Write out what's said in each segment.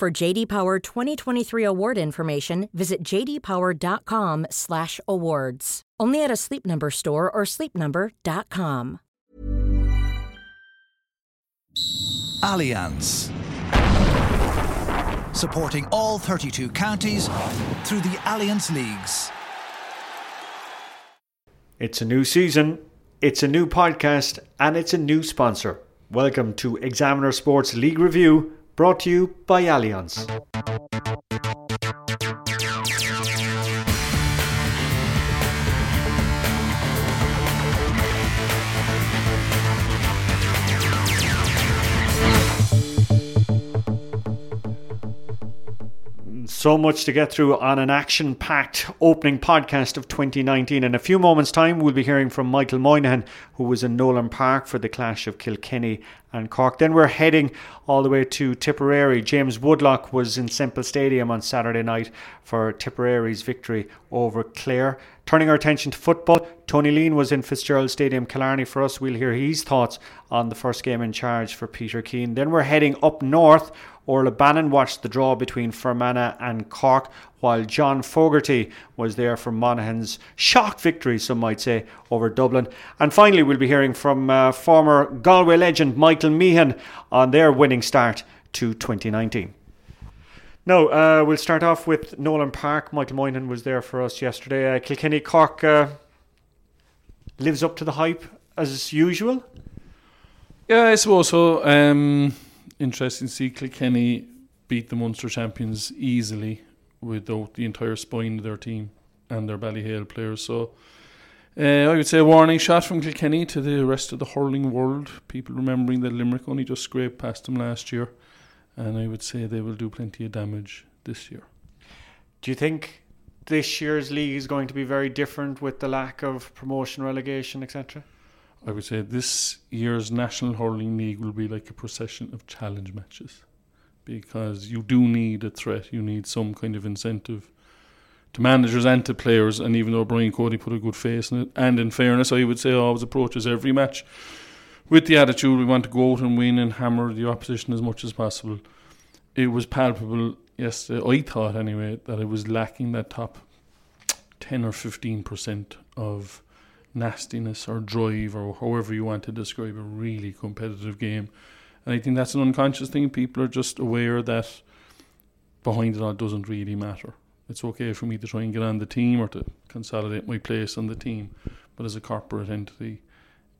For JD Power 2023 award information, visit jdpower.com/awards. Only at a Sleep Number store or sleepnumber.com. Allianz. Supporting all 32 counties through the Allianz Leagues. It's a new season, it's a new podcast, and it's a new sponsor. Welcome to Examiner Sports League Review, brought to you by Allianz. So much to get through on an action-packed opening podcast of 2019. In a few moments' time, we'll be hearing from Michael Moynihan, who was in Nolan Park for the clash of Kilkenny and Cork. Then we're heading all the way to Tipperary. James Woodlock was in Semple Stadium on Saturday night for Tipperary's victory over Clare. Turning our attention to football, Tony Lean was in Fitzgerald Stadium, Killarney for us. We'll hear his thoughts on the first game in charge for Peter Keane. Then we're heading up north. Orla Bannon watched the draw between Fermanagh and Cork, while John Fogarty was there for Monaghan's shock victory, some might say, over Dublin. And finally, we'll be hearing from former Galway legend Michael Meehan on their winning start to 2019. Now, we'll start off with Nolan Park. Michael Moynihan was there for us yesterday. Kilkenny Cork lives up to the hype as usual? Yeah, I suppose so. Interesting to see Kilkenny beat the Munster champions easily without the entire spine of their team and their Ballyhale players. So I would say a warning shot from Kilkenny to the rest of the hurling world. People remembering that Limerick only just scraped past them last year. And I would say they will do plenty of damage this year. Do you think this year's league is going to be very different with the lack of promotion, relegation, etc.? I would say this year's National Hurling League will be like a procession of challenge matches, because you do need a threat, you need some kind of incentive to managers and to players. And even though Brian Cody put a good face in it, and in fairness, I would say always approaches every match with the attitude we want to go out and win and hammer the opposition as much as possible. It was palpable yesterday, I thought anyway, that it was lacking that top 10 or 15% of nastiness or drive, or however you want to describe a really competitive game. And I think that's an unconscious thing. People are just aware that behind it all doesn't really matter. It's okay for me to try and get on the team or to consolidate my place on the team, but as a corporate entity,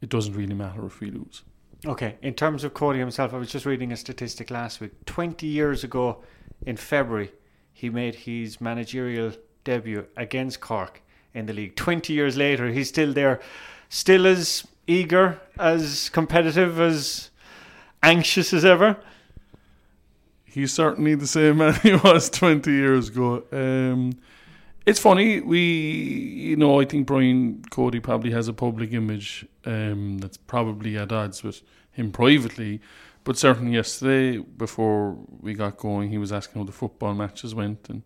it doesn't really matter if we lose. Okay, in terms of Cody himself, I was just reading a statistic last week. 20 years ago in February, he made his managerial debut against Cork in the league. 20 years later, he's still there, still as eager, as competitive, as anxious as ever. He's certainly the same man he was 20 years ago. It's funny, I think Brian Cody probably has a public image that's probably at odds with him privately, but certainly yesterday, before we got going, he was asking how the football matches went, and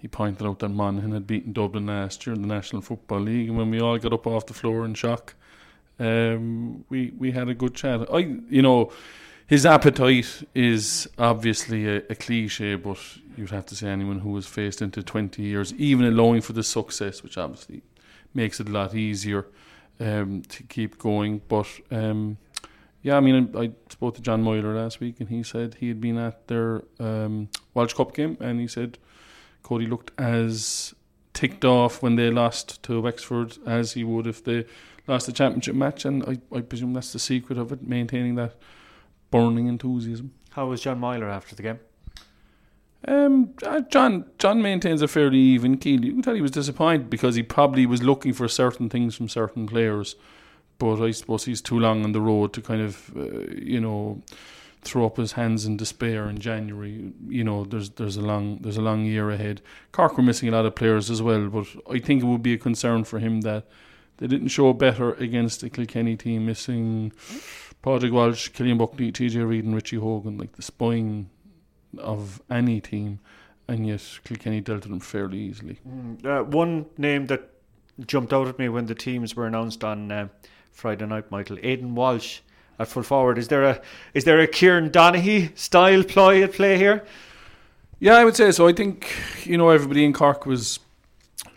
he pointed out that Monaghan had beaten Dublin last year in the National Football League, and when we all got up off the floor in shock, we had a good chat. His appetite is obviously a cliche, but you'd have to say anyone who has faced into 20 years, even allowing for the success, which obviously makes it a lot easier to keep going. But I spoke to John Meyler last week, and he said he had been at their Welsh Cup game, and he said Cody looked as ticked off when they lost to Wexford as he would if they lost the championship match. And I presume that's the secret of it, maintaining that burning enthusiasm. How was John Meyler after the game? John maintains a fairly even keel. You can tell he was disappointed because he probably was looking for certain things from certain players. But I suppose he's too long on the road to kind of throw up his hands in despair in January. You know, there's a long year ahead. Cork were missing a lot of players as well, but I think it would be a concern for him that they didn't show better against the Kilkenny team, missing Padraig Walsh, Killian Buckley, TJ Reid and Richie Hogan, like the spine of any team, and yet Kilkenny dealt with them fairly easily. One name that jumped out at me when the teams were announced on Friday night, Michael, Aidan Walsh at full forward. Is there a Kieran Donaghy style ploy at play here? Yeah, I would say so. I think, you know, everybody in Cork was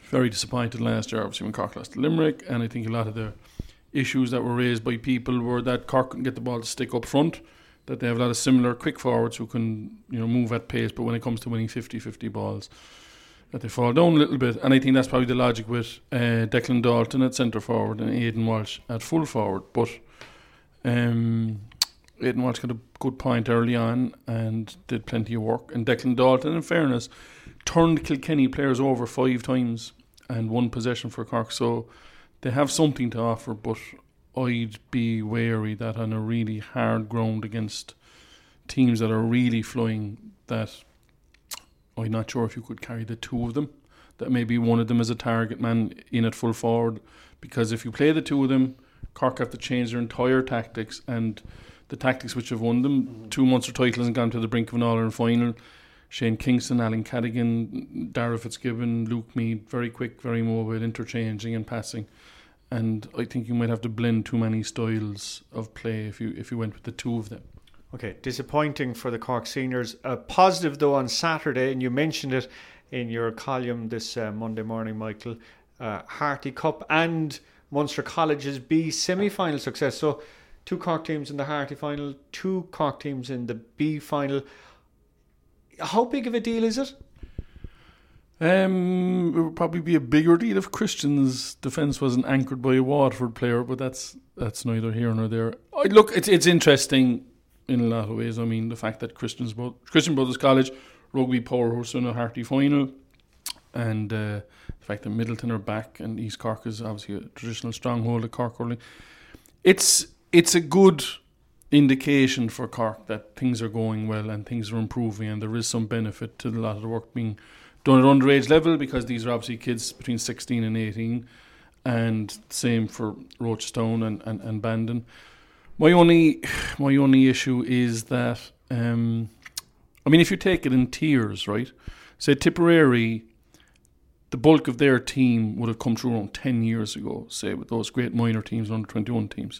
very disappointed last year, obviously, when Cork lost to Limerick, and I think a lot of the issues that were raised by people were that Cork couldn't get the ball to stick up front, that they have a lot of similar quick forwards who can, you know, move at pace, but when it comes to winning 50-50 balls, that they fall down a little bit. And I think that's probably the logic with Declan Dalton at centre forward and Aidan Walsh at full forward. But Aidan Walsh got a good point early on and did plenty of work. And Declan Dalton, in fairness, turned Kilkenny players over 5 times and 1 possession for Cork. So they have something to offer, but I'd be wary that on a really hard ground against teams that are really flying, that I'm not sure if you could carry the 2 of them, that maybe one of them is a target man in at full forward, because if you play the 2 of them, Cork have to change their entire tactics, and the tactics which have won them 2 monster titles and gone to the brink of an All-Ireland final: Shane Kingston, Alan Cadigan, Dara Fitzgibbon, Luke Mead, very quick, very mobile, interchanging and passing. And I think you might have to blend too many styles of play if you went with the 2 of them. Okay, disappointing for the Cork seniors. Positive though on Saturday, and you mentioned it in your column this Monday morning, Michael. Harty Cup and Munster College's B semi-final success. So 2 Cork teams in the Harty final, 2 Cork teams in the B final. How big of a deal is it? It would probably be a bigger deal if Christian's defence wasn't anchored by a Waterford player, but that's neither here nor there. Look, it's interesting in a lot of ways. I mean, the fact that Christian Brothers College, Rugby Power Horse in a Harty final, and the fact that Middleton are back, and East Cork is obviously a traditional stronghold of Cork hurling. It's a good indication for Cork that things are going well and things are improving, and there is some benefit to a lot of the work being done at underage level, because these are obviously kids between 16 and 18, and same for Rochestone and Bandon. My only issue is that, I mean, if you take it in tiers, right? Say Tipperary, the bulk of their team would have come through around 10 years ago, say, with those great minor teams and under-21 teams.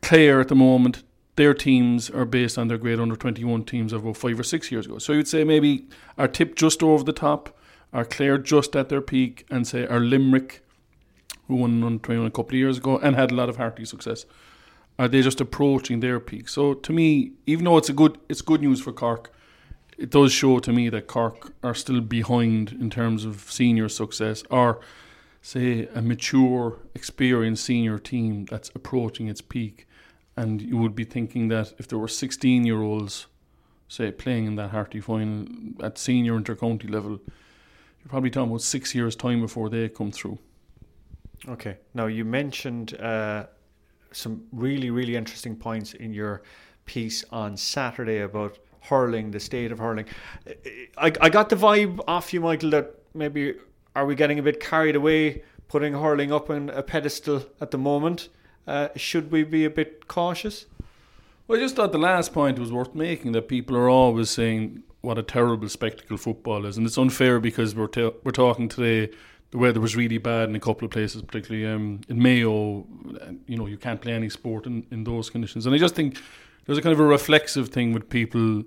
Clare at the moment, their teams are based on their great under-21 teams of about 5 or 6 years ago. So you'd say maybe our Tip just over the top, our Clare just at their peak, and say our Limerick, who won an under-21 a couple of years ago and had a lot of Harty success, are they just approaching their peak? So to me, even though it's good news for Cork, it does show to me that Cork are still behind in terms of senior success, or say a mature, experienced senior team that's approaching its peak. And you would be thinking that if there were 16-year-olds, say, playing in that Harty final at senior intercounty level, you're probably talking about 6 years' time before they come through. Okay. Now, you mentioned some really, really interesting points in your piece on Saturday about hurling, the state of hurling. I got the vibe off you, Michael, that maybe are we getting a bit carried away putting hurling up on a pedestal at the moment? Should we be a bit cautious? Well, I just thought the last point was worth making, that people are always saying what a terrible spectacle football is, and it's unfair because we're talking today, the weather was really bad in a couple of places, particularly in Mayo. You know, you can't play any sport in those conditions, and I just think there's a kind of a reflexive thing with people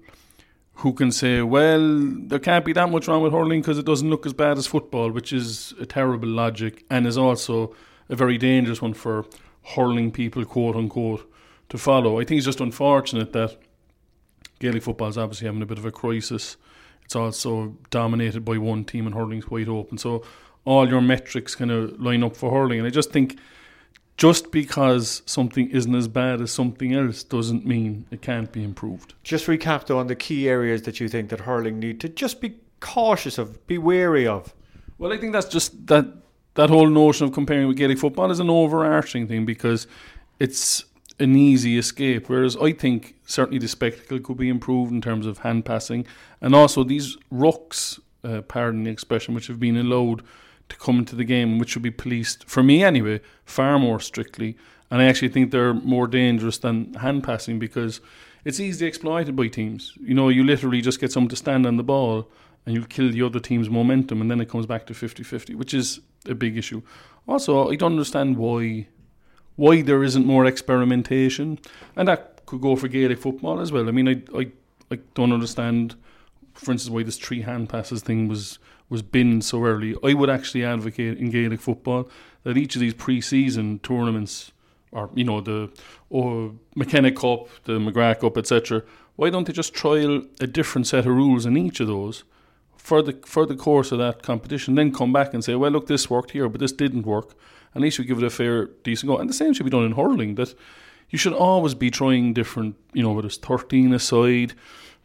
who can say, well, there can't be that much wrong with hurling because it doesn't look as bad as football, which is a terrible logic and is also a very dangerous one for hurling people, quote unquote, to follow. I think it's just unfortunate that Gaelic football is obviously having a bit of a crisis. It's also dominated by one team and hurling's wide open. So all your metrics kind of line up for hurling. And I just think just because something isn't as bad as something else doesn't mean it can't be improved. Just recap though on the key areas that you think that hurling need to just be cautious of, be wary of. Well, I think that's just that whole notion of comparing with Gaelic football is an overarching thing, because it's an easy escape, whereas I think certainly the spectacle could be improved in terms of hand passing, and also these rucks, pardon the expression, which have been allowed to come into the game, which should be policed, for me anyway, far more strictly. And I actually think they're more dangerous than hand passing, because it's easily exploited by teams. You know, you literally just get someone to stand on the ball and you'll kill the other team's momentum, and then it comes back to 50-50, which is a big issue. Also, I don't understand why there isn't more experimentation, and that could go for Gaelic football as well. I mean, I don't understand, for instance, why this three hand passes thing was binned so early. I would actually advocate in Gaelic football that each of these pre-season tournaments, or, you know, the McKenna Cup, the McGrath Cup, etc., why don't they just trial a different set of rules in each of those for the course of that competition, then come back and say, well, look, this worked here, but this didn't work. At least we give it a fair, decent go. And the same should be done in hurling, that you should always be trying different, you know, whether it's 13 aside,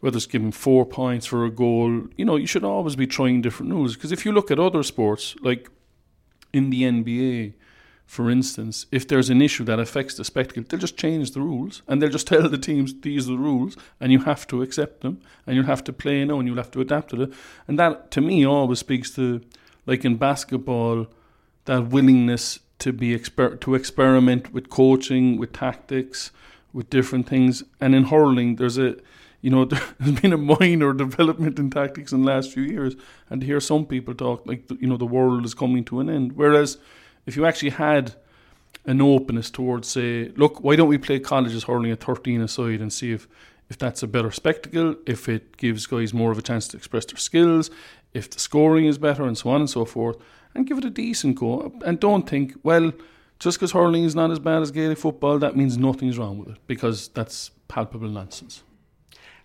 whether it's giving 4 points for a goal, you know, you should always be trying different rules. Because if you look at other sports, like in the NBA, for instance, if there's an issue that affects the spectacle, they'll just change the rules, and they'll just tell the teams, these are the rules, and you have to accept them, and you'll have to play now, and you'll have to adapt to it. And that, to me, always speaks to, like in basketball, that willingness to be to experiment with coaching, with tactics, with different things. And in hurling, there's been a minor development in tactics in the last few years, and to hear some people talk like, you know, the world is coming to an end, whereas if you actually had an openness towards, say, look, why don't we play colleges hurling at 13 aside and see if that's a better spectacle, if it gives guys more of a chance to express their skills, if the scoring is better, and so on and so forth, and give it a decent go. And don't think, well, just because hurling is not as bad as Gaelic football, that means nothing's wrong with it, because that's palpable nonsense.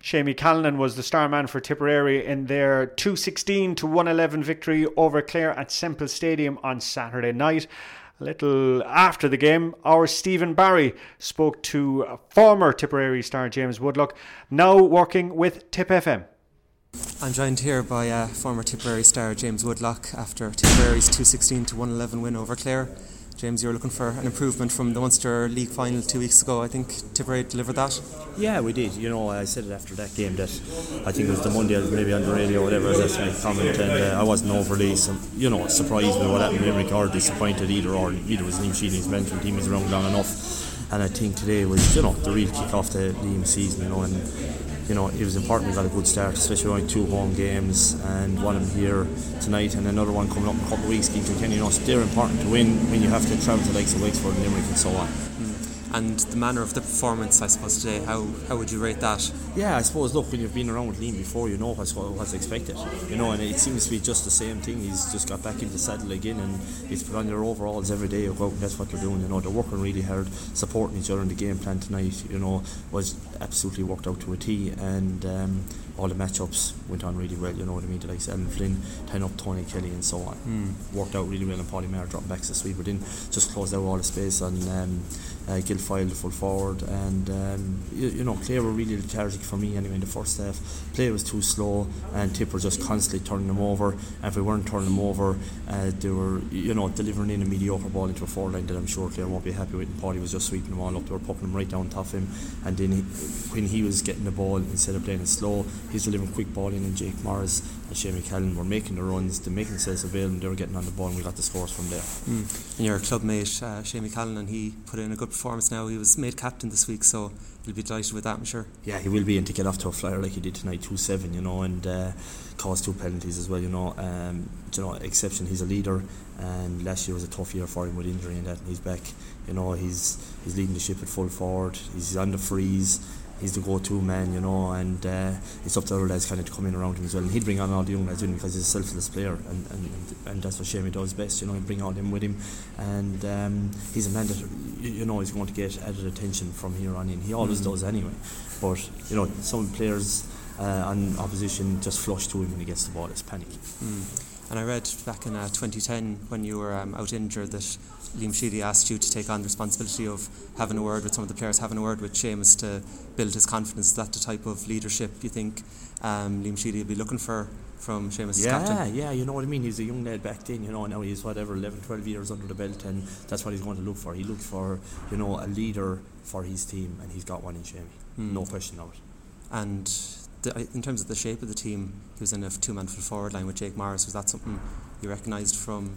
Séamus Callanan was the star man for Tipperary in their 216-111 victory over Clare at Semple Stadium on Saturday night. A little after the game, our Stephen Barry spoke to former Tipperary star James Woodlock, now working with Tip FM. I'm joined here by former Tipperary star James Woodlock after Tipperary's 216-111 win over Clare. James, you were looking for an improvement from the Munster League final 2 weeks ago. I think Tipperary delivered that. Yeah, we did. You know, I said it after that game that I think it was the Monday, maybe on the radio or whatever, that's my comment, and I wasn't overly, surprised by what happened in Limerick or disappointed either, or either was Liam Sheedy and his management team was around long enough. And I think today was, you know, the real kick off the Liam season, you know, and, you know, it was important we got a good start, especially only 2 home games and one of them here tonight and another one coming up in a couple of weeks against Kilkenny. You know, so they're important to win when you have to travel to the likes of Wexford and Limerick and so on. And the manner of the performance, I suppose, today, how would you rate that? Yeah, I suppose, look, when you've been around with Liam before, you know what's expected. You know, and it seems to be just the same thing. He's just got back into the saddle again, and he's put on their overalls every day. That's what they're doing, you know. They're working really hard, supporting each other, in the game plan tonight, you know, was absolutely worked out to a tee. And all the matchups went on really well, you know what I mean, the likes of Alan Flynn, tying up Tony Kelly and so on. Worked out really well, and Paddy Maher dropping back to the sweeper, then just closed out all the space on Gilfile, the full forward, and Clare were really lethargic for me anyway in the first half. Play was too slow, and Tipper just constantly turning them over, and if we weren't turning them over, they were, you know, delivering in a mediocre ball into a forward line that I'm sure Clare won't be happy with, and Paddy was just sweeping them all up. They were popping them right down top of him, and then when he was getting the ball, instead of playing it slow, he's delivering quick ball in, and Jake Morris and Séamus Callanan were making the runs, they were making themselves available, they were getting on the ball, and we got the scores from there. And your club mate Séamus Callanan, he put in a good performance now. He was made captain this week, so he'll be delighted with that, I'm sure. Yeah, he will be, and to get off to a flyer like he did tonight, 2-7, you know, and caused 2 penalties as well, you know. Exception, he's a leader, and last year was a tough year for him with injury and that, and he's back. You know, he's leading the ship at full forward, he's on the freeze, he's the go-to man, you know, and it's up to other lads kind of to come in around him as well, and he'd bring on all the young lads with him because he's a selfless player, and that's what Séamus does best, you know, he'd bring all them with him, and he's a man that, you know, he's going to get added attention from here on in. He always does anyway, but, you know, some players and opposition just flush to him when he gets the ball. It's panic. And I read back in 2010 when you were out injured that Liam Sheedy asked you to take on the responsibility of having a word with some of the players, having a word with Séamus to build his confidence. Is that the type of leadership you think Liam Sheedy will be looking for from Séamus as captain? Yeah, you know what I mean. He's a young lad back then, you know, now he's 11, 12 years under the belt, and that's what he's going to look for. He looked for, you know, a leader for his team, and he's got one in Séamus. No question of it. And in terms of the shape of the team, he was in a two-man full forward line with Jake Morris. Was that something you recognised from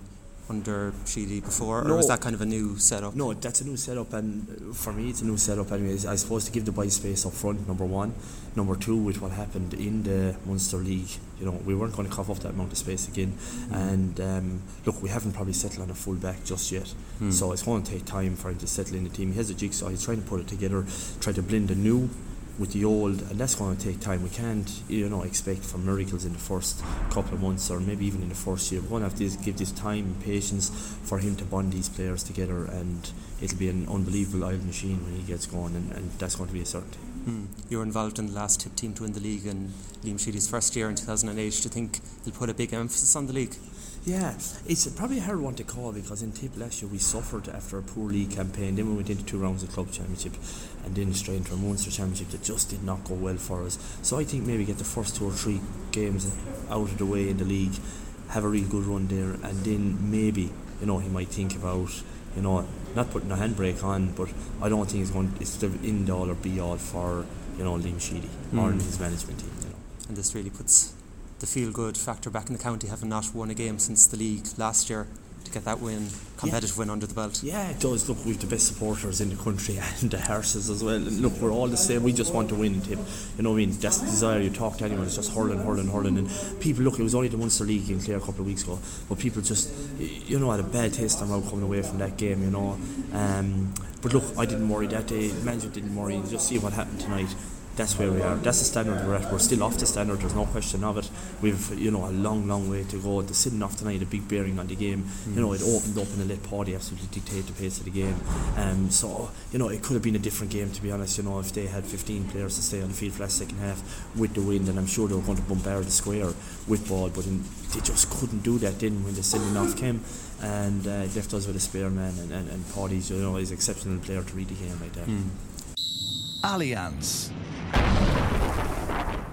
under Sheedy before, or was that kind of a new setup? No, that's a new setup, and for me it's a new setup anyways. I suppose to give the boys space up front, number one. Number two, with what happened in the Munster League, you know, we weren't going to cough up that amount of space again. And look, we haven't probably settled on a full back just yet, so it's going to take time for him to settle in the team. He has a jigsaw, he's trying to put it together, try to blend the new with the old, and that's going to take time. We can't, you know, expect for miracles in the first couple of months or maybe even in the first year. We're going to have to give this time and patience for him to bond these players together, and it'll be an unbelievable Isle machine when he gets going, and that's going to be a certainty. You were involved in the last Tip team to win the league in Liam Sheedy's first year in 2008. Do you think he'll put a big emphasis on the league? Yeah, it's probably a hard one to call, because in Tip last year we suffered after a poor league campaign. Then we went into two rounds of club championship, and then straight into a Munster championship that just did not go well for us. So I think maybe get the first two or three games out of the way in the league, have a real good run there, and then maybe, you know, he might think about, you know, not putting a handbrake on. But I don't think it's the end all or be all for, you know, Liam Sheedy or his management team. You know, and this really puts the feel-good factor back in the county, having not won a game since the league last year, to get that win, competitive win under the belt. Yeah, it does. Look, we've the best supporters in the country, and the horses as well. And look, we're all the same. We just want to win, Tip. You know what I mean? That's the desire. You talk to anyone, it's just hurling. And people, look, it was only the Munster League in Clare a couple of weeks ago, but people just, you know, had a bad taste on how coming away from that game, you know. But look, I didn't worry that day. Management didn't worry. You just see what happened tonight. That's where we are. That's the standard we're at. We're still off the standard. There's no question of it. We've, you know, a long way to go. The sitting off tonight, a big bearing on the game. You know, it opened up and it let Paddy absolutely dictate the pace of the game. So, you know, it could have been a different game, to be honest. You know, if they had 15 players to stay on the field for that second half with the wind, and I'm sure they were going to bombard the square with ball, but they just couldn't do that then when the sitting off came, and left us with a spare man. And Paddy's, you know, he's an exceptional player to read the game like that. Allianz,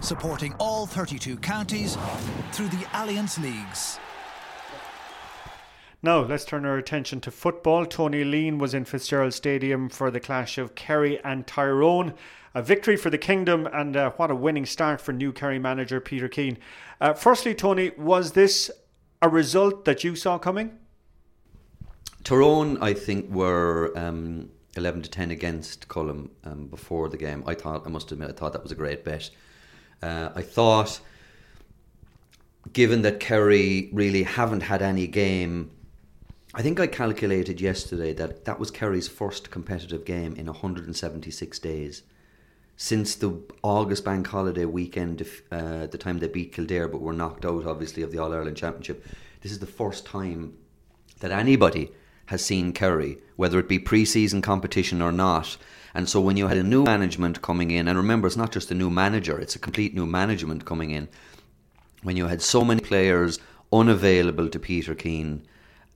supporting all 32 counties through the Allianz leagues. Now let's turn our attention to football. Tony Lean was in Fitzgerald Stadium for the clash of Kerry and Tyrone. A victory for the Kingdom, and what a winning start for new Kerry manager Peter Keane. Firstly, Tony, was this a result that you saw coming? Tyrone, I think, were 11-10 against Cullum before the game. I must admit, I thought that was a great bet. I thought, given that Kerry really haven't had any game, I think I calculated yesterday that that was Kerry's first competitive game in 176 days since the August bank holiday weekend, the time they beat Kildare but were knocked out, obviously, of the All-Ireland Championship. This is the first time that anybody has seen Kerry, whether it be pre-season competition or not. And so when you had a new management coming in, and remember, it's not just a new manager, it's a complete new management coming in, when you had so many players unavailable to Peter Keane,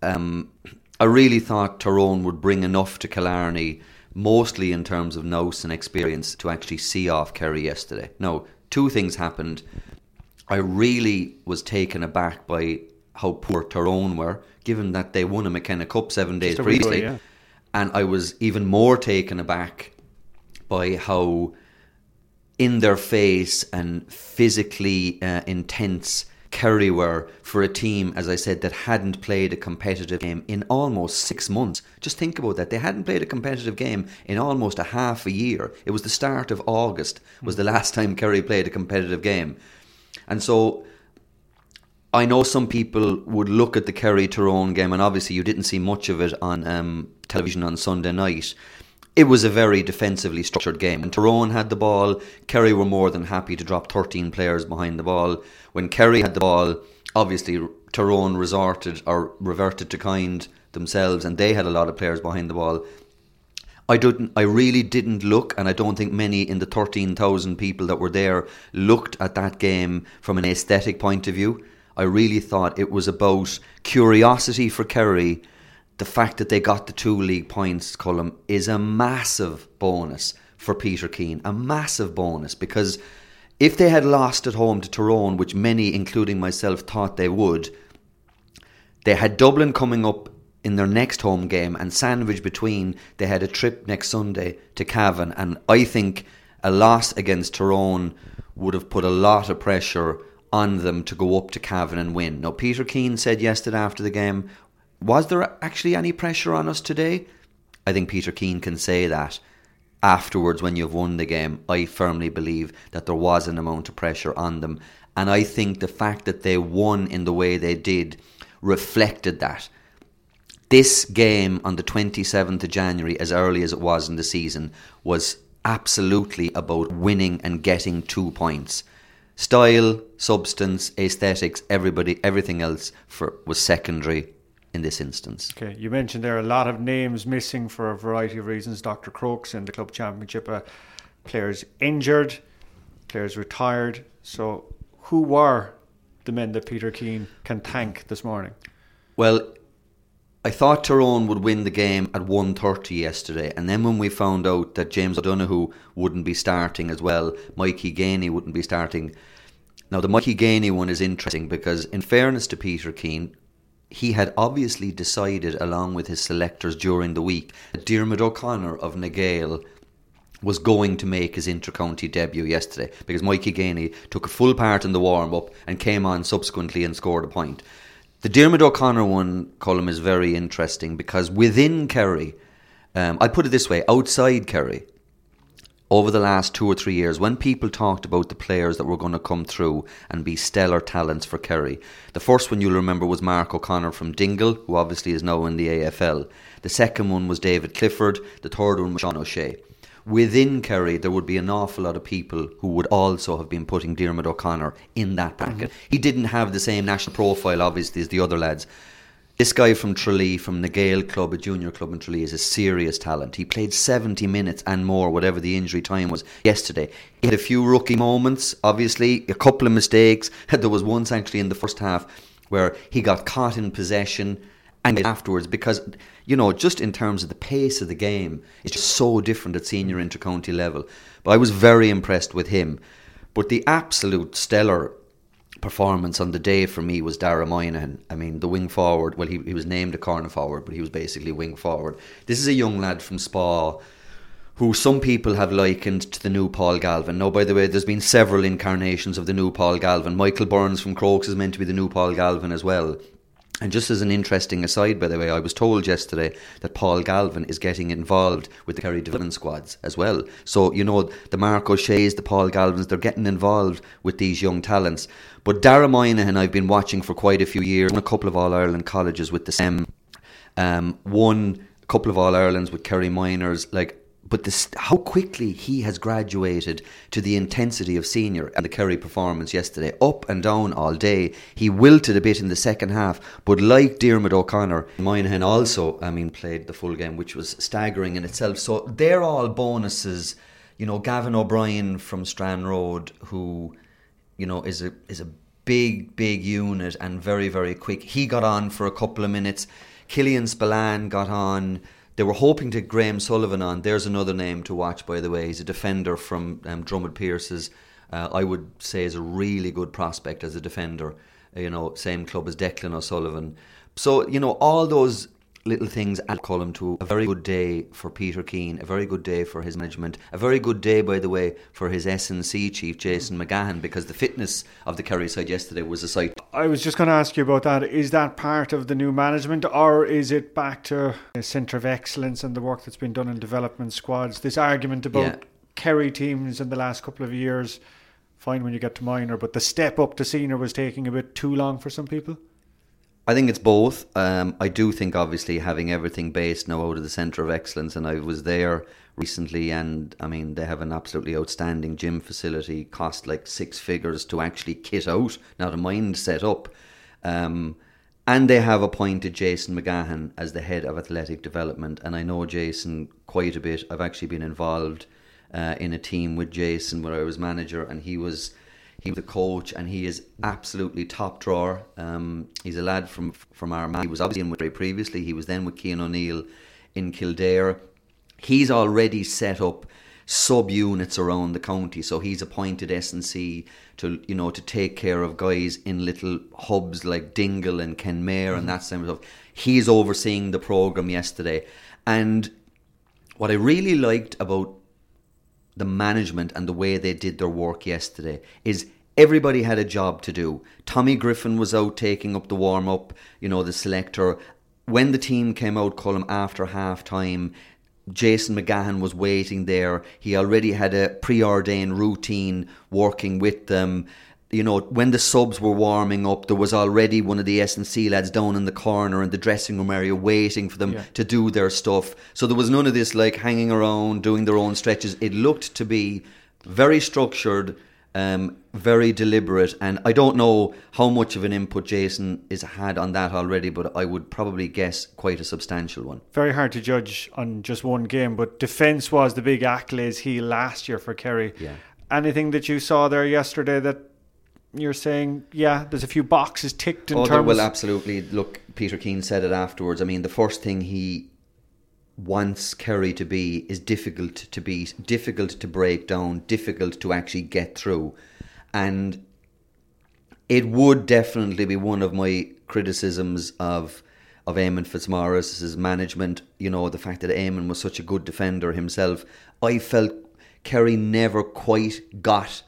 I really thought Tyrone would bring enough to Killarney, mostly in terms of nous and experience, to actually see off Kerry yesterday. Now, two things happened. I really was taken aback by how poor Tyrone were, given that they won a McKenna Cup 7 days previously. Yeah. And I was even more taken aback by how in their face and physically intense Kerry were for a team, as I said, that hadn't played a competitive game in almost 6 months. Just think about that. They hadn't played a competitive game in almost a half a year. It was the start of August was the last time Kerry played a competitive game. And so I know some people would look at the Kerry-Tyrone game, and obviously you didn't see much of it on television on Sunday night. It was a very defensively structured game. When Tyrone had the ball, Kerry were more than happy to drop 13 players behind the ball. When Kerry had the ball, obviously Tyrone reverted to kind themselves, and they had a lot of players behind the ball. I really didn't look, and I don't think many in the 13,000 people that were there looked at that game from an aesthetic point of view. I really thought it was about curiosity for Kerry. The fact that they got the 2 league points, Colm, is a massive bonus for Peter Keane. A massive bonus, because if they had lost at home to Tyrone, which many, including myself, thought they would, they had Dublin coming up in their next home game, and sandwiched between, they had a trip next Sunday to Cavan. And I think a loss against Tyrone would have put a lot of pressure on them to go up to Cavan and win. Now, Peter Keane said yesterday after the game, was there actually any pressure on us today? I think Peter Keane can say that. Afterwards, when you've won the game, I firmly believe that there was an amount of pressure on them. And I think the fact that they won in the way they did reflected that. This game on the 27th of January, as early as it was in the season, was absolutely about winning and getting 2 points. Style, substance, aesthetics, everything else was secondary in this instance. Okay, you mentioned there a lot of names missing for a variety of reasons. Dr. Crokes in the club championship, players injured, players retired. So who were the men that Peter Keane can thank this morning? Well, I thought Tyrone would win the game at 1:30 yesterday, and then when we found out that James O'Donoghue wouldn't be starting as well, Mikey Ganey wouldn't be starting. Now, the Mikey Ganey one is interesting because, in fairness to Peter Keane, he had obviously decided along with his selectors during the week that Dermot O'Connor of Nagal was going to make his inter-county debut yesterday, because Mikey Ganey took a full part in the warm-up and came on subsequently and scored a point. The Dermot O'Connor one, column is very interesting because within Kerry, I put it this way, outside Kerry, over the last 2 or 3 years, when people talked about the players that were going to come through and be stellar talents for Kerry, the first one you'll remember was Mark O'Connor from Dingle, who obviously is now in the AFL. The second one was David Clifford. The third one was Sean O'Shea. Within Kerry, there would be an awful lot of people who would also have been putting Dermot O'Connor in that bracket. Mm-hmm. He didn't have the same national profile, obviously, as the other lads. This guy from Tralee, from Nagal Club, a junior club in Tralee, is a serious talent. He played 70 minutes and more, whatever the injury time was, yesterday. He had a few rookie moments, obviously, a couple of mistakes. There was once actually in the first half where he got caught in possession and afterwards, because, you know, just in terms of the pace of the game, it's just so different at senior intercounty level. But I was very impressed with him. But the absolute stellar performance on the day for me was Dara Moynihan. I mean, the wing forward, well, he was named a corner forward, but he was basically wing forward. This is a young lad from Spa who some people have likened to the new Paul Galvin. Now, by the way, there's been several incarnations of the new Paul Galvin. Michael Burns from Crokes is meant to be the new Paul Galvin as well. And just as an interesting aside, by the way, I was told yesterday that Paul Galvin is getting involved with the Kerry development squads as well. So, you know, the Mark O'Shea's, the Paul Galvins, they're getting involved with these young talents. But Dara Moynihan, I've been watching for quite a few years, won a couple of All-Ireland colleges with the SEM, won a couple of All-Irelands with Kerry Minors, how quickly he has graduated to the intensity of senior and the Kerry performance yesterday. Up and down all day. He wilted a bit in the second half, but like Dermot O'Connor, Moynihan also, played the full game, which was staggering in itself. So they're all bonuses. You know, Gavin O'Brien from Stranraer, who, you know, is a big, big unit and very, very quick. He got on for a couple of minutes. Killian Spillane got on. They were hoping to get Graham Sullivan on. There's another name to watch, by the way. He's a defender from Drummond Pierce's. I would say is a really good prospect as a defender. You know, same club as Declan O'Sullivan. So, you know, all those little things add column to a very good day for Peter Keane, a very good day for his management, a very good day, by the way, for his S&C chief, Jason McGahan, because the fitness of the Kerry side yesterday was a sight. I was just going to ask you about that. Is that part of the new management, or is it back to a centre of excellence and the work that's been done in development squads? This argument about Kerry teams in the last couple of years, fine when you get to minor, but the step up to senior was taking a bit too long for some people? I think it's both. I do think, obviously, having everything based now out of the centre of excellence, and I was there recently, and they have an absolutely outstanding gym facility, cost like 6 figures to actually kit out, not a mind set up. And they have appointed Jason McGahan as the head of athletic development. And I know Jason quite a bit. I've actually been involved in a team with Jason where I was manager, and he was the coach, and he is absolutely top drawer. He's a lad from Armagh. He was obviously in Wexford previously. He was then with Cian O'Neill in Kildare. He's already set up sub-units around the county, so he's appointed S&C to, you know, to take care of guys in little hubs like Dingle and Kenmare and that sort of stuff. He's overseeing the programme yesterday. And what I really liked about the management and the way they did their work yesterday is everybody had a job to do. Tommy Griffin was out taking up the warm-up, you know, the selector. When the team came out, Colm, after half-time, Jason McGahan was waiting there. He already had a preordained routine working with them. You know, when the subs were warming up, there was already one of the S&C lads down in the corner in the dressing room area waiting for them to do their stuff. So there was none of this like hanging around, doing their own stretches. It looked to be very structured, very deliberate. And I don't know how much of an input Jason has had on that already, but I would probably guess quite a substantial one. Very hard to judge on just one game, but defence was the big Achilles heel last year for Kerry. Yeah. Anything that you saw there yesterday that you're saying, yeah, there's a few boxes ticked in terms... Well, absolutely. Look, Peter Keane said it afterwards. I mean, the first thing he wants Kerry to be is difficult to beat, difficult to break down, difficult to actually get through. And it would definitely be one of my criticisms of Eamon Fitzmaurice's management, you know, the fact that Eamon was such a good defender himself. I felt Kerry never quite got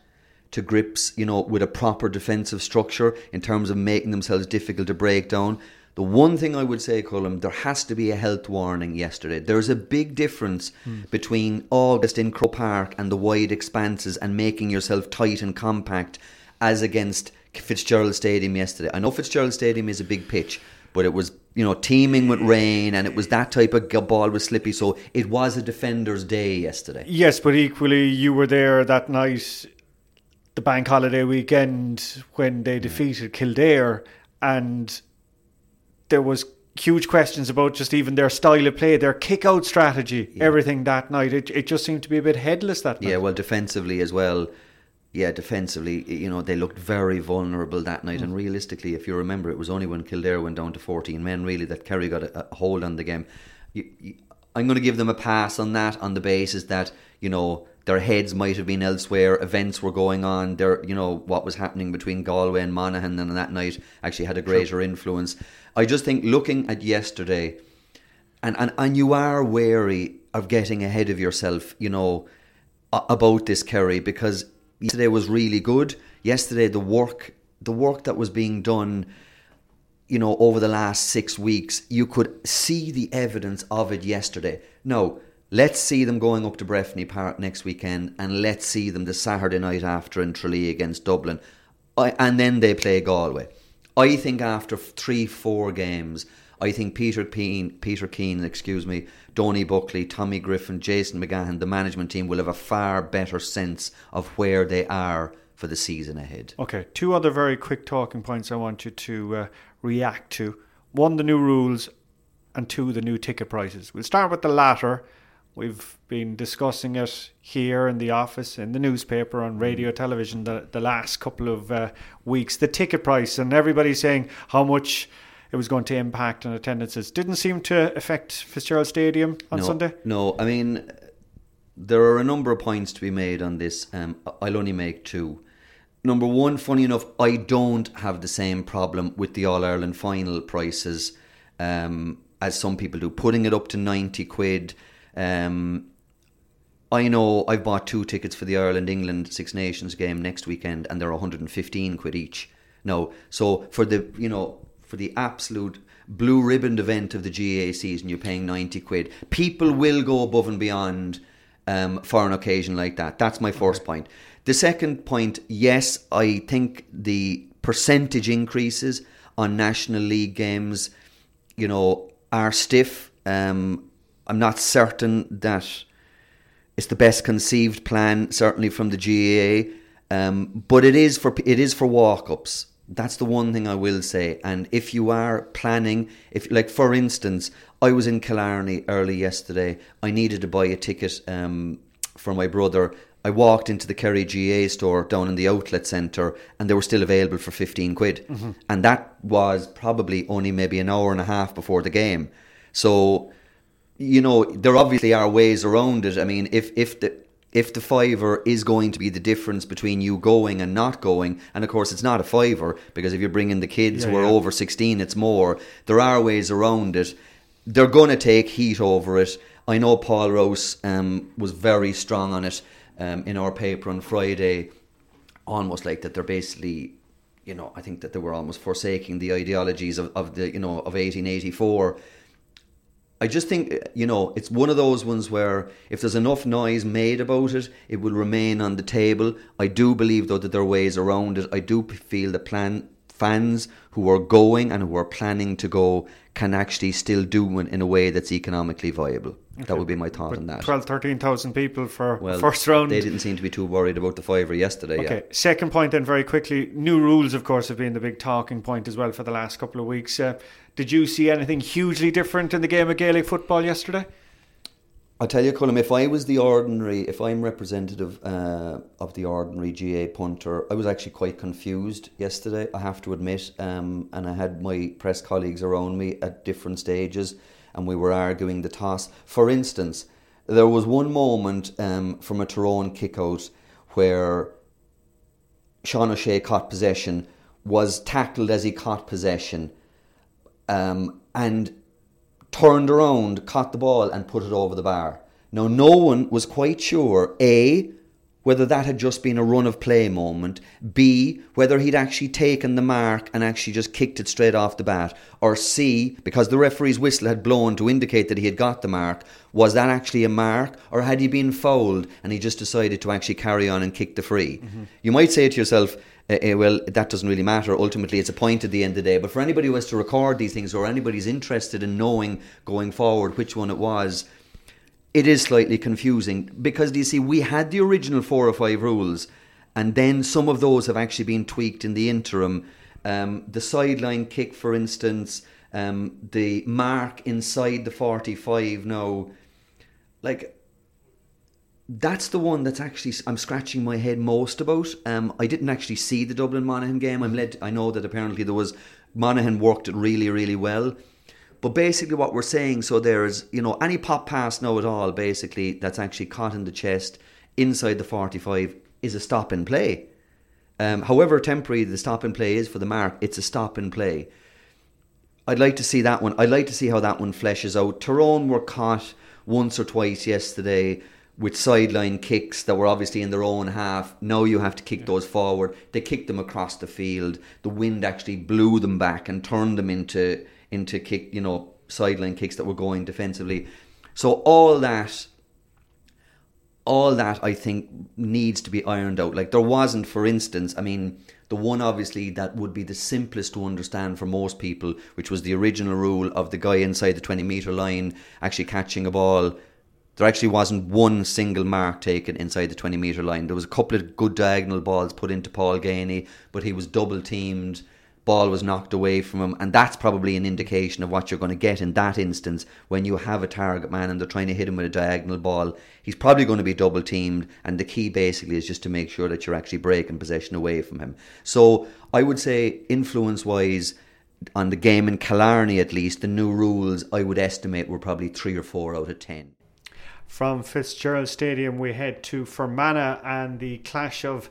to grips, you know, with a proper defensive structure in terms of making themselves difficult to break down. The one thing I would say, Colm, there has to be a health warning yesterday. There's a big difference between August in Croke Park and the wide expanses and making yourself tight and compact as against Fitzgerald Stadium yesterday. I know Fitzgerald Stadium is a big pitch, but it was, you know, teeming with rain, and it was that type of ball was slippy, so it was a defender's day yesterday. Yes, but equally, you were there that night, the bank holiday weekend, when they defeated Kildare, and there was huge questions about just even their style of play, their kick-out strategy, everything that night. It just seemed to be a bit headless that night. Yeah, well, defensively as well. Yeah, defensively, you know, they looked very vulnerable that night. And realistically, if you remember, it was only when Kildare went down to 14 men, really, that Kerry got a hold on the game. I'm going to give them a pass on that, on the basis that, you know, their heads might have been elsewhere, events were going on, their, you know, what was happening between Galway and Monaghan and that night actually had a greater influence. I just think looking at yesterday, and you are wary of getting ahead of yourself, you know, about this Kerry, because yesterday was really good. Yesterday the work that was being done, you know, over the last 6 weeks, you could see the evidence of it yesterday. Now, let's see them going up to Breffni Park next weekend, and let's see them the Saturday night after in Tralee against Dublin. And then they play Galway. I think after 3-4 games, I think Peter Keane, Donny Buckley, Tommy Griffin, Jason McGahan, the management team will have a far better sense of where they are for the season ahead. Okay, two other very quick talking points I want you to react to. One, the new rules, and two, the new ticket prices. We'll start with the latter. We've been discussing it here in the office, in the newspaper, on radio, television, the last couple of weeks. The ticket price, and everybody saying how much it was going to impact on attendances. Didn't seem to affect Fitzgerald Stadium on Sunday? No, I mean, there are a number of points to be made on this. I'll only make two. Number one, funny enough, I don't have the same problem with the All-Ireland final prices as some people do. Putting it up to 90 quid... I know I've bought two tickets for the Ireland-England Six Nations game next weekend, and they're 115 quid each. No, so for the absolute blue ribbon event of the GAA season, you're paying 90 quid. People will go above and beyond for an occasion like that. That's my first point. The second point, yes, I think the percentage increases on National League games, you know, are stiff. I'm not certain that it's the best conceived plan, certainly from the GAA, but it is for walk-ups. That's the one thing I will say. And if you are planning, if like for instance, I was in Killarney early yesterday. I needed to buy a ticket for my brother. I walked into the Kerry GA store down in the outlet centre and they were still available for 15 quid. Mm-hmm. And that was probably only maybe an hour and a half before the game. So, you know, there obviously are ways around it. I mean, if the fiver is going to be the difference between you going and not going, and of course it's not a fiver, because if you're bringing the kids who are over 16, it's more. There are ways around it. They're going to take heat over it. I know Paul Rouse was very strong on it in our paper on Friday, almost like that they're basically, you know, I think that they were almost forsaking the ideologies of 1884. I just think, you know, it's one of those ones where if there's enough noise made about it, it will remain on the table. I do believe, though, that there are ways around it. I do feel that fans who are going and who are planning to go can actually still do it in a way that's economically viable. Okay. That would be my thought on that. 13,000 people for first round. They didn't seem to be too worried about the fiver yesterday. Okay, yeah. Second point then, very quickly. New rules, of course, have been the big talking point as well for the last couple of weeks. Did you see anything hugely different in the game of Gaelic football yesterday? I'll tell you, Colm, if I was the ordinary, if I'm representative of the ordinary GA punter, I was actually quite confused yesterday, I have to admit. And I had my press colleagues around me at different stages and we were arguing the toss. For instance, there was one moment from a Tyrone kick-out where Sean O'Shea caught possession, was tackled as he caught possession, and turned around, caught the ball and put it over the bar. Now, no one was quite sure, A, whether that had just been a run of play moment, B, whether he'd actually taken the mark and actually just kicked it straight off the bat, or C, because the referee's whistle had blown to indicate that he had got the mark, was that actually a mark, or had he been fouled and he just decided to actually carry on and kick the free? Mm-hmm. You might say to yourself, well, that doesn't really matter. Ultimately, it's a point at the end of the day. But for anybody who has to record these things or anybody's interested in knowing going forward which one it was, it is slightly confusing because, do you see, we had the original 4 or 5 rules and then some of those have actually been tweaked in the interim. The sideline kick, for instance, the mark inside the 45 now, like... That's the one that's actually I'm scratching my head most about. I didn't actually see the Dublin Monaghan game. I know that apparently there was Monaghan worked it really, really well. But basically, what we're saying so there is, you know, any pop pass now at all, basically that's actually caught in the chest inside the 45 is a stop and play. However temporary the stop and play is for the mark, it's a stop and play. I'd like to see that one. I'd like to see how that one fleshes out. Tyrone were caught once or twice yesterday with sideline kicks that were obviously in their own half. Now you have to kick those forward. They kicked them across the field. The wind actually blew them back and turned them into kick, you know, sideline kicks that were going defensively. So all that I think needs to be ironed out. Like there wasn't, for instance, I mean, the one obviously that would be the simplest to understand for most people, which was the original rule of the guy inside the 20 metre line actually catching a ball. There actually wasn't one single mark taken inside the 20 metre line. There was a couple of good diagonal balls put into Paul Ganey, but he was double teamed. Ball was knocked away from him. And that's probably an indication of what you're going to get in that instance when you have a target man and they're trying to hit him with a diagonal ball. He's probably going to be double teamed. And the key basically is just to make sure that you're actually breaking possession away from him. So I would say influence wise, on the game in Killarney at least, the new rules I would estimate were probably 3 or 4 out of 10. From Fitzgerald Stadium we head to Fermanagh and the clash of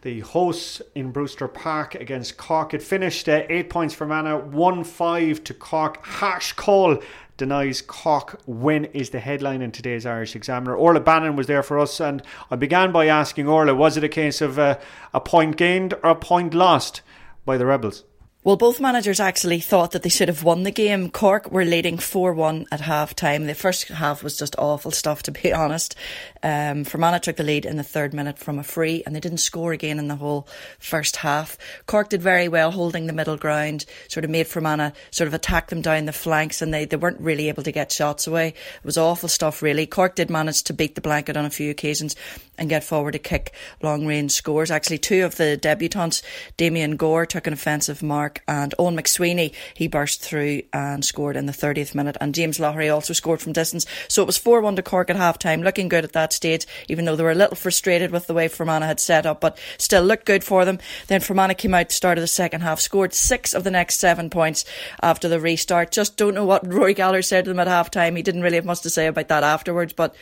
the hosts in Brewster Park against Cork. It finished 8 points for Fermanagh, 1-5 to Cork. Harsh call denies Cork win is the headline in today's Irish Examiner. Orla Bannon was there for us and I began by asking Orla, was it a case of a point gained or a point lost by the Rebels? Well, both managers actually thought that they should have won the game. Cork were leading 4-1 at half-time. The first half was just awful stuff, to be honest. Fermanagh took the lead in the 3rd minute from a free, and they didn't score again in the whole first half. Cork did very well holding the middle ground, sort of made Fermanagh sort of attack them down the flanks, and they weren't really able to get shots away. It was awful stuff, really. Cork did manage to beat the blanket on a few occasions and get forward to kick long-range scores. Actually, two of the debutants, Damien Gore, took an offensive mark, and Owen McSweeney, he burst through and scored in the 30th minute, and James Loughery also scored from distance. So it was 4-1 to Cork at half-time, looking good at that stage, even though they were a little frustrated with the way Fermanagh had set up, but still looked good for them. Then Fermanagh came out, started the second half, scored 6 of the next 7 points after the restart. Just don't know what Rory Gallagher said to them at half-time. He didn't really have much to say about that afterwards, but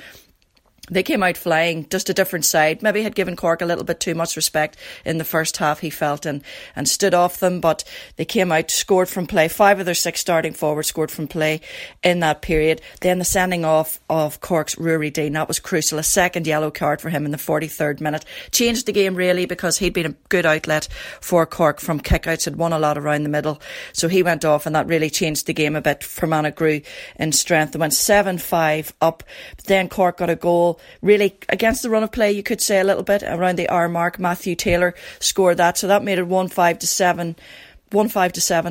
they came out flying, just a different side. Maybe had given Cork a little bit too much respect in the first half, he felt, and stood off them. But they came out, scored from play. 5 of their 6 starting forwards scored from play in that period. Then the sending off of Cork's Ruairidh Dean, that was crucial. A second yellow card for him in the 43rd minute. Changed the game, really, because he'd been a good outlet for Cork from kickouts, had won a lot around the middle. So he went off, and that really changed the game a bit. Fermanagh grew in strength. They went 7-5 up. But then Cork got a goal, really against the run of play, you could say, a little bit around the hour mark. Matthew Taylor scored that, so that made it 1-5 to 7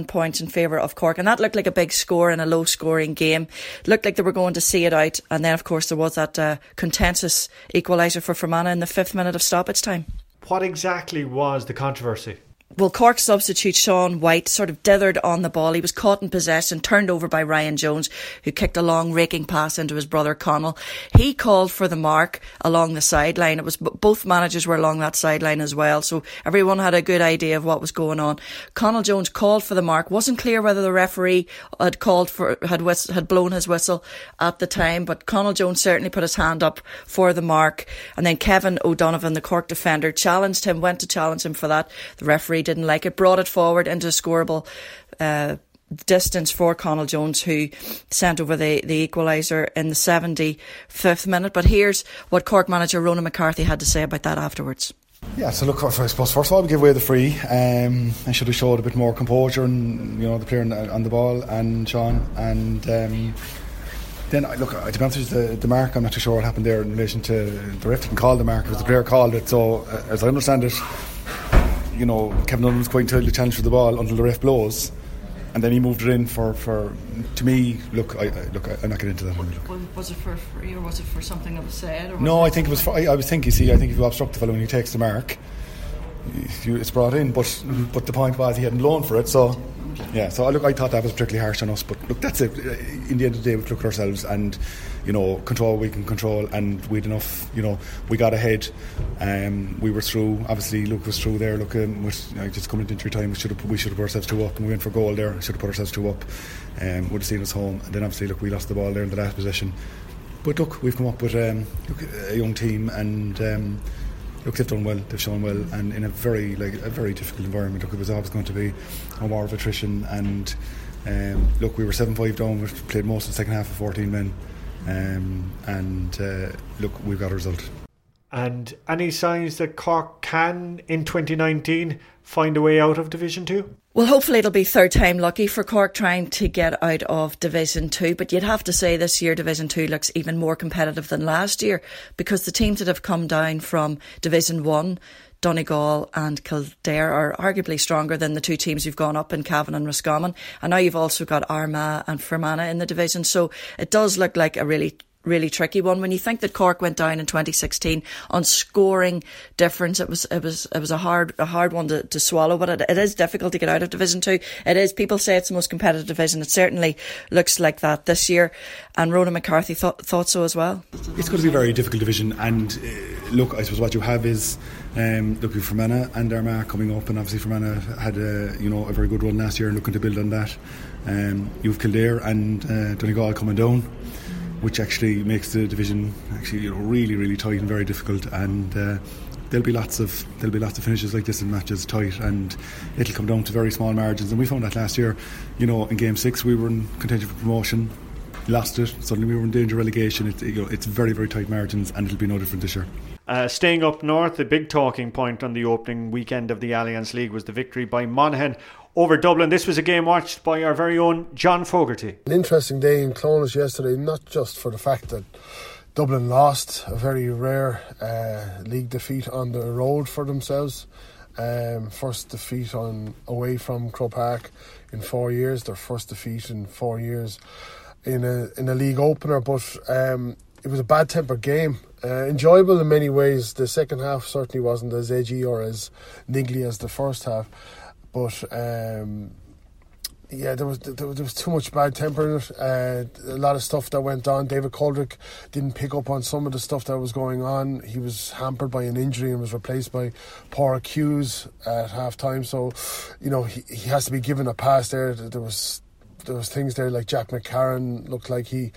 points in favour of Cork, and that looked like a big score in a low scoring game. It looked like they were going to see it out, and then of course there was that contentious equaliser for Fermanagh in the 5th minute of stoppage time. What exactly was the controversy? Well, Cork substitute Sean White sort of dithered on the ball. He was caught in possession, turned over by Ryan Jones, who kicked a long raking pass into his brother Connell. He called for the mark along the sideline. It was both managers were along that sideline as well, so everyone had a good idea of what was going on. Connell Jones called for the mark. Wasn't clear whether the referee had called for had blown his whistle at the time, but Connell Jones certainly put his hand up for the mark. And then Kevin O'Donovan, the Cork defender, challenged him, went to challenge him for that. The referee didn't like it, brought it forward into a scoreable distance for Connell Jones, who sent over the equaliser in the 75th minute. But here's what Cork manager Ronan McCarthy had to say about that afterwards. Yeah, so look, I suppose first of all we gave away the free. I should have showed a bit more composure, and you know, the player on the ball and Sean, and then look, to be honest with you, the mark, I'm not too sure what happened there in relation to the ref didn't call the mark, because the player called it. So as I understand it, you know, Kevin O'Donovan was quite entitled to challenge for the ball until the ref blows, and then he moved it in for to me, look, I'm not getting into that one. Was it for a free, or was it for something that was said? Or no, I think it was for, I was thinking, see, I think if you obstruct the fellow when he takes the mark, it's brought in, but the point was he hadn't loan for it, so yeah, so I thought that was particularly harsh on us, but look, that's it. In the end of the day, we took it ourselves, and you know, control we can control, and we had enough. You know, we got ahead, we were through. Obviously, Luke was through there. Luke just coming into injury time, we should have put ourselves 2 up, and we went for goal there. Should have put ourselves 2 up, and would have seen us home. And then obviously, look, we lost the ball there in the last possession. But look, we've come up with a young team, and look, they've done well, they've shown well, and in a very difficult environment. Look, it was always going to be a war of attrition, and look, we were 7-5 down. We played most of the second half of 14 men, look, we've got a result. And any signs that Cork can, in 2019, find a way out of Division 2? Well, hopefully it'll be third time lucky for Cork trying to get out of Division 2, but you'd have to say this year Division 2 looks even more competitive than last year, because the teams that have come down from Division 1, Donegal and Kildare, are arguably stronger than the 2 teams who've gone up in Cavan and Roscommon. And now you've also got Armagh and Fermanagh in the division. So it does look like a really tricky one. When you think that Cork went down in 2016 on scoring difference, it was a hard one to swallow, but it is difficult to get out of Division 2. It is. People say it's the most competitive division. It certainly looks like that this year, and Ronan McCarthy thought so as well. It's going to be a very difficult division, and look, I suppose what you have is looking for Fermanagh and Armagh coming up, and obviously Fermanagh had a very good run last year and looking to build on that. You've Kildare and Donegal coming down, which actually makes the division really, really tight and very difficult. And there'll be lots of finishes like this and matches tight, and it'll come down to very small margins. And we found that last year. You know, in Game 6 we were in contention for promotion, lost it. Suddenly we were in danger of relegation. It's very, very tight margins, and it'll be no different this year. Staying up north, the big talking point on the opening weekend of the Allianz League was the victory by Monaghan over Dublin. This was a game watched by our very own John Fogarty. An interesting day in Clonus yesterday, not just for the fact that Dublin lost a very rare league defeat on the road for themselves. First defeat away from Croke Park in 4 years, their first defeat in 4 years in a league opener, but it was a bad-tempered game. Enjoyable in many ways. The second half certainly wasn't as edgy or as niggly as the first half, but there was too much bad temper in it. A lot of stuff that went on. David Coldrick didn't pick up on some of the stuff that was going on. He was hampered by an injury and was replaced by Pádraig Hughes at half time, so he has to be given a pass there. There was things there like Jack McCarron looked like he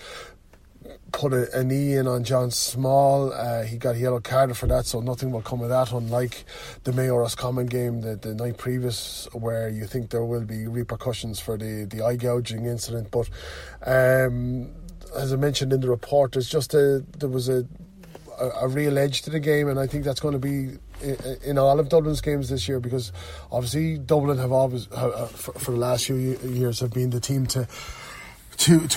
put a knee in on John Small. He got a yellow card for that, so nothing will come of that, unlike the Mayo Roscommon game the night previous, where you think there will be repercussions for the eye-gouging incident. But as I mentioned in the report, there was a real edge to the game, and I think that's going to be in all of Dublin's games this year, because obviously Dublin have always, for the last few years, have been the team to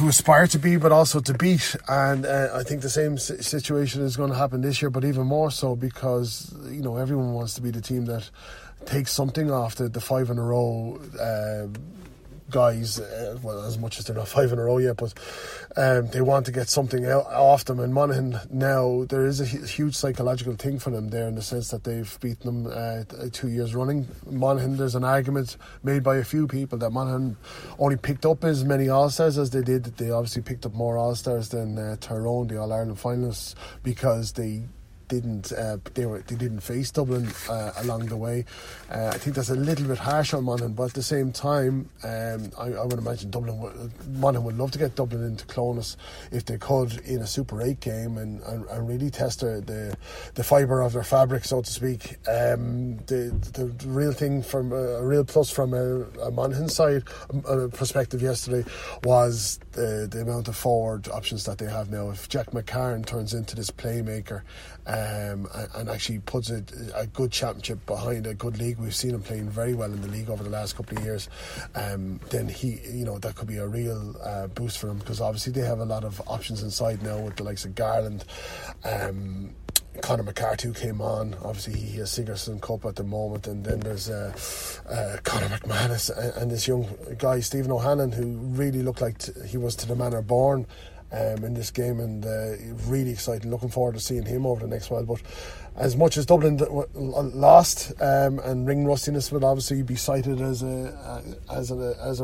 aspire to be, but also to beat, and I think the same situation is going to happen this year, but even more so, because everyone wants to be the team that takes something off the five in a row guys. Well, as much as they're not five in a row yet, but they want to get something out off them. And Monaghan, now there is a huge psychological thing for them there, in the sense that they've beaten them 2 years running. Monaghan, there's an argument made by a few people that Monaghan only picked up as many All-Stars as they did. They obviously picked up more All-Stars than Tyrone, the All-Ireland finalists, because they didn't face Dublin along the way. I think that's a little bit harsh on Monaghan, but at the same time, I would imagine Monaghan would love to get Dublin into Clonus if they could in a Super 8 game and really test the fibre of their fabric, so to speak. The real thing from a real plus from a Monaghan side perspective yesterday was the amount of forward options that they have now. If Jack McCarron turns into this playmaker and actually puts a good championship behind a good league, we've seen him playing very well in the league over the last couple of years, then he, that could be a real boost for him, because obviously they have a lot of options inside now with the likes of Garland. Conor McCarthy, who came on, obviously he has Sigerson Cup at the moment, and then there's Conor McManus and this young guy Stephen O'Hanlon, who really looked like he was to the manor born in this game, and really excited, looking forward to seeing him over the next while. But as much as Dublin lost, and ring rustiness would obviously be cited as a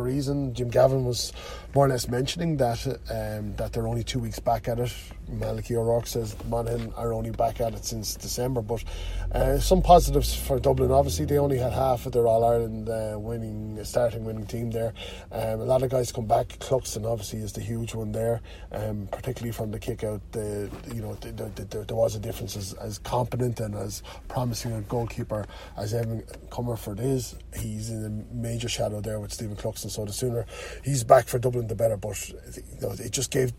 reason, Jim Gavin was more or less mentioning that they're only 2 weeks back at it. Malachy O'Rourke says Monaghan are only back at it since December, but some positives for Dublin. Obviously they only had half of their All-Ireland starting winning team there. A lot of guys come back. Cluxton obviously is the huge one there, particularly from the kick out. There was a difference as competent and as promising a goalkeeper as Evan Comerford is. He's in a major shadow there with Stephen Cluxton, so the sooner he's back for Dublin the better. But it just gave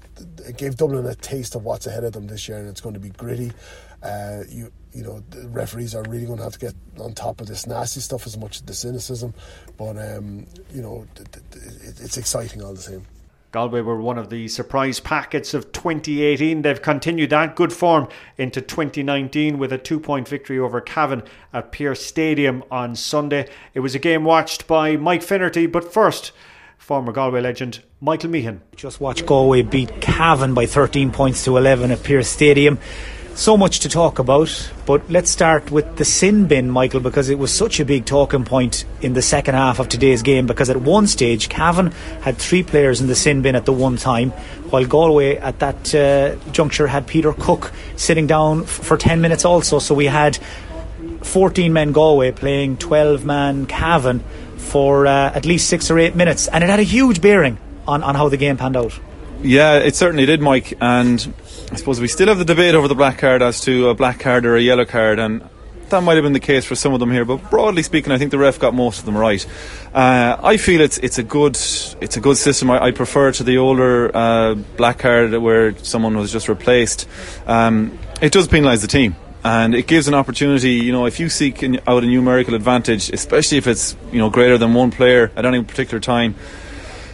Dublin a taste of what's ahead of them this year, and it's going to be gritty. The referees are really going to have to get on top of this nasty stuff as much as the cynicism, but it's exciting all the same. Galway were one of the surprise packets of 2018. They've continued that good form into 2019 with a 2-point victory over Cavan at Pierce Stadium on Sunday. It was a game watched by Mike Finnerty, but first, former Galway legend Michael Moynihan. Just watch Galway beat Cavan by 13 points to 11 at Pierce Stadium. So much to talk about, but let's start with the sin bin, Michael, because it was such a big talking point in the second half of today's game, because at one stage Cavan had three players in the sin bin at the one time, while Galway at that juncture had Peter Cook sitting down for 10 minutes also. So we had 14 men Galway playing 12 man Cavan for at least 6 or 8 minutes, and it had a huge bearing on how the game panned out. Yeah, it certainly did, Mike, and I suppose we still have the debate over the black card as to a black card or a yellow card, and that might have been the case for some of them here, but broadly speaking I think the ref got most of them right. I feel it's a good system. I prefer to the older black card where someone was just replaced. It does penalise the team. And it gives an opportunity, you know, if you seek out a numerical advantage, especially if it's, you know, greater than one player at any particular time,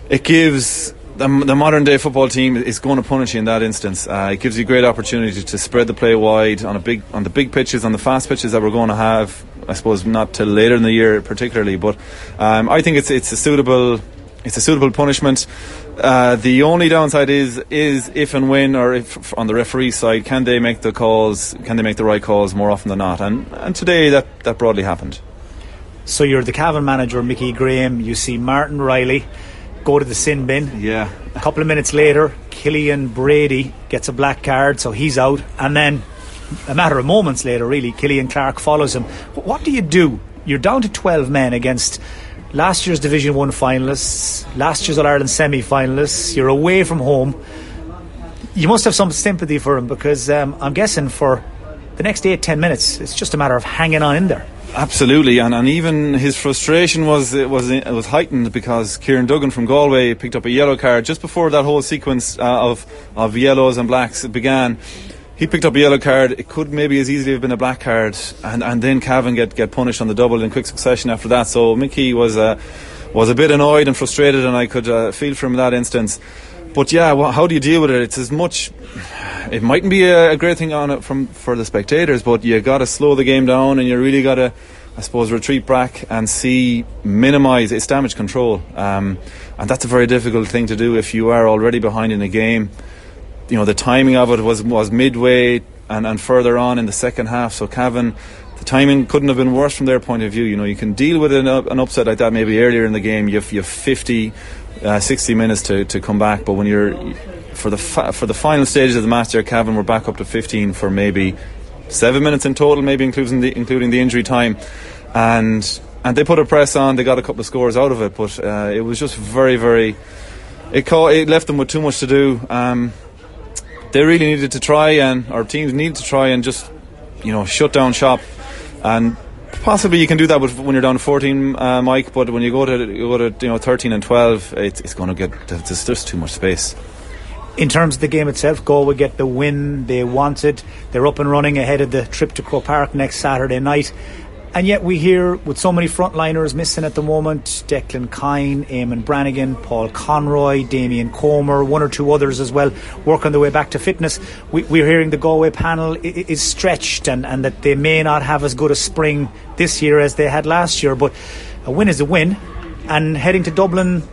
it gives the modern day football team is going to punish you in that instance. It gives you great opportunity to spread the play wide on the big pitches, on the fast pitches that we're going to have. I suppose not till later in the year particularly, but I think it's a suitable punishment. The only downside is if and when, or if on the referee side, can they make the calls? Can they make the right calls more often than not? And today that broadly happened. So you're the Cavan manager, Mickey Graham. You see Martin Riley go to the sin bin. Yeah. A couple of minutes later, Killian Brady gets a black card, so he's out. And then a matter of moments later, really, Killian Clark follows him. What do you do? You're down to 12 men against last year's Division 1 finalists, last year's All-Ireland semi-finalists. You're away from home. You must have some sympathy for him, because I'm guessing for the next 8-10 minutes it's just a matter of hanging on in there. Absolutely, and even his frustration was heightened because Kieran Duggan from Galway picked up a yellow card just before that whole sequence of yellows and blacks began. He picked up a yellow card. It could maybe as easily have been a black card, and then Cavan get punished on the double in quick succession after that. So Mickey was a bit annoyed and frustrated, and I could feel for him in that instance. But yeah, how do you deal with it? It's as much. It mightn't be a great thing on it for the spectators, but you got to slow the game down, and you really got to, I suppose, retreat back and minimise its damage control. And that's a very difficult thing to do if you are already behind in a game. You know, the timing of it was midway and further on in the second half. So Cavan, the timing couldn't have been worse from their point of view. You know, you can deal with an upset like that maybe earlier in the game. You've 60 minutes to come back. But when you're for the final stages of the match, there Cavan were back up to 15 for maybe 7 minutes in total, maybe including the injury time, and they put a press on. They got a couple of scores out of it, but it was just very, very. It left them with too much to do. They really needed to try, and our teams needed to try and just, you know, shut down shop. And possibly you can do that when you're down to 14, Mike. But when you go to 13 and 12, it's going to get there's too much space. In terms of the game itself, Galway get the win they wanted. They're up and running ahead of the trip to Croke Park next Saturday night. And yet we hear, with so many frontliners missing at the moment, Declan Kine, Eamon Brannigan, Paul Conroy, Damien Comer, one or two others as well, work on their way back to fitness. We're hearing the Galway panel is stretched and that they may not have as good a spring this year as they had last year. But a win is a win. And heading to Dublin,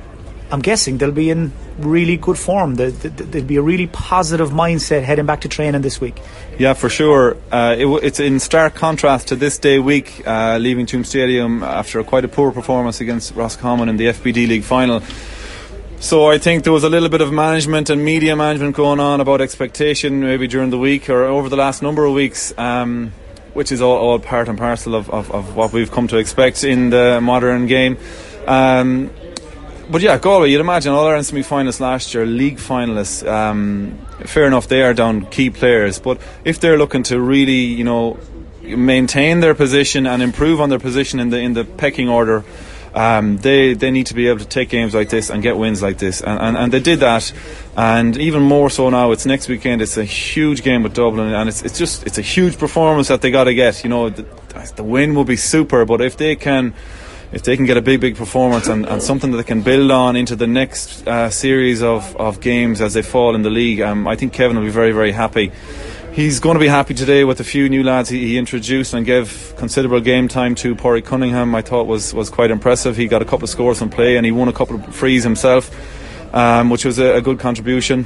I'm guessing they'll be in really good form. There'll be a really positive mindset heading back to training this week. Yeah, for sure. It's in stark contrast to this day week, leaving Tomb Stadium after quite a poor performance against Roscommon in the FBD League final. So I think there was a little bit of management and media management going on about expectation maybe during the week or over the last number of weeks, which is all part and parcel of what we've come to expect in the modern game. But yeah, Galway, you'd imagine All-Ireland semi-finalists last year, league finalists, fair enough, they are down key players. But if they're looking to really, you know, maintain their position and improve on their position in the pecking order, they need to be able to take games like this and get wins like this. And they did that. And even more so now, it's next weekend. It's a huge game with Dublin. And it's a huge performance that they got to get. You know, the win will be super. But if they can get a big performance and something that they can build on into the next series of games as they fall in the league, I think Kevin will be very, very happy. He's going to be happy today with a few new lads he introduced and gave considerable game time to. Pori Cunningham, I thought, was quite impressive. He got a couple of scores from play and he won a couple of frees himself, which was a good contribution.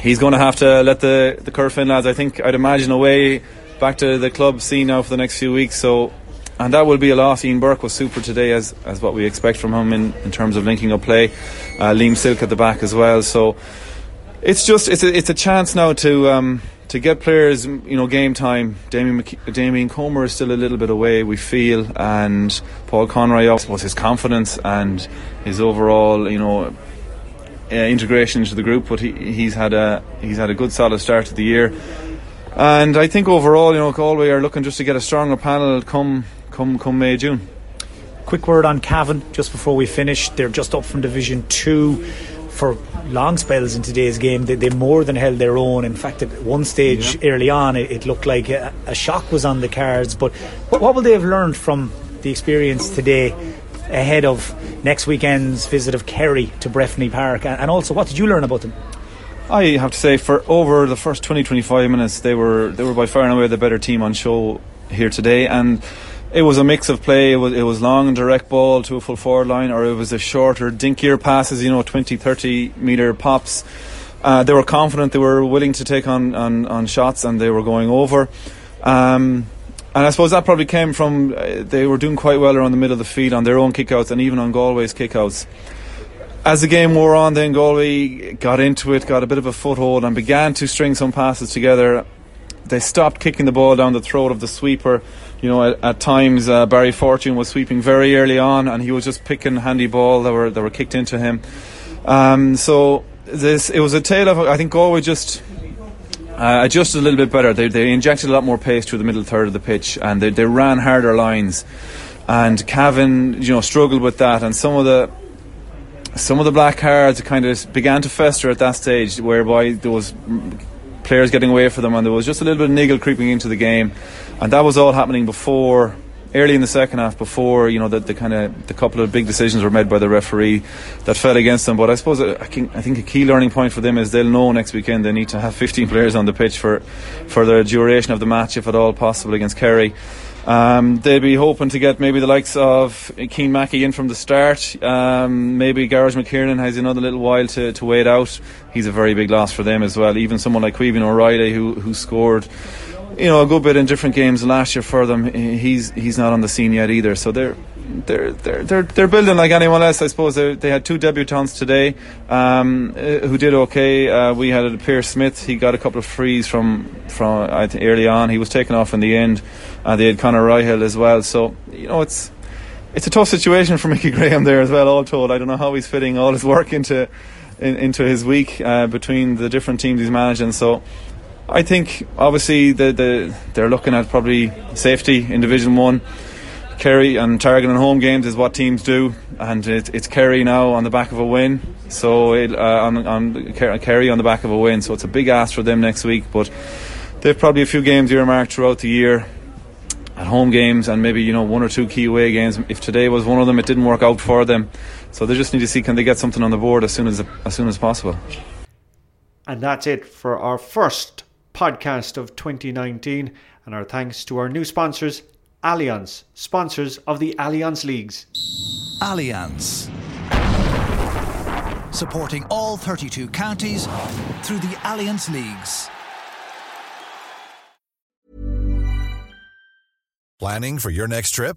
He's going to have to let the Kerfin lads, I think, I'd imagine, away back to the club scene now for the next few weeks. So. And that will be a loss. Ian Burke was super today, as what we expect from him in terms of linking up play. Liam Silk at the back as well. So it's a chance now to get players, you know, game time. Damien Comer is still a little bit away, we feel, and Paul Conroy was his confidence and his overall, you know, integration into the group. But he's had a good solid start to the year. And I think overall, you know, Galway are looking just to get a stronger panel come May, June. Quick word on Cavan, just before we finish. They're just up from Division 2. for long spells in today's game, they more than held their own. In fact, at one stage early on, it looked like a shock was on the cards. But what will they have learned from the experience today ahead of next weekend's visit of Kerry to Breffni Park? And also, what did you learn about them? I have to say, for over the first 20-25 minutes, they were by far and away the better team on show here today. And it was a mix of play. It was long and direct ball to a full forward line, or it was a shorter, dinkier passes, 20-30 metre pops. They were confident, they were willing to take on shots, and they were going over. And I suppose that probably came from they were doing quite well around the middle of the field on their own kickouts and even on Galway's kickouts. As the game wore on, then Galway got into it, got a bit of a foothold, and began to string some passes together. They stopped kicking the ball down the throat of the sweeper. At times Barry Fortune was sweeping very early on, and he was just picking handy ball that were kicked into him. It was a tale of, I think Galway just adjusted a little bit better. They injected a lot more pace through the middle third of the pitch, and they ran harder lines. And Cavan, struggled with that, and some of the black cards kind of began to fester at that stage, whereby there was players getting away for them, and there was just a little bit of niggle creeping into the game, and that was all happening before, early in the second half, before the couple of big decisions were made by the referee that fell against them. But I suppose I think a key learning point for them is they'll know next weekend they need to have 15 players on the pitch for the duration of the match, if at all possible, against Kerry. They'd be hoping to get maybe the likes of Keane Mackey in from the start. Maybe Garage McKiernan has another little while to wait out. He's a very big loss for them as well. Even someone like Cuevin O'Reilly, who scored a good bit in different games last year for them, he's not on the scene yet either. So they're building like anyone else, I suppose. They had two debutants today who did okay. We had Pierce Smith. He got a couple of frees from early on. He was taken off in the end. They had Conor Ryhill as well. So it's a tough situation for Mickey Graham there as well. All told, I don't know how he's fitting all his work into his week between the different teams he's managing. So I think obviously they're looking at probably safety in Division 1. Kerry and targeting home games is what teams do, and it's Kerry now on the back of a win. So Kerry on the back of a win. So it's a big ask for them next week, but they've probably a few games earmarked throughout the year at home games, and maybe one or two key away games. If today was one of them, it didn't work out for them. So they just need to see, can they get something on the board as soon as possible. And that's it for our first podcast of 2019, and our thanks to our new sponsors, Allianz, sponsors of the Allianz Leagues. Allianz, supporting all 32 counties through the Allianz Leagues. Planning for your next trip?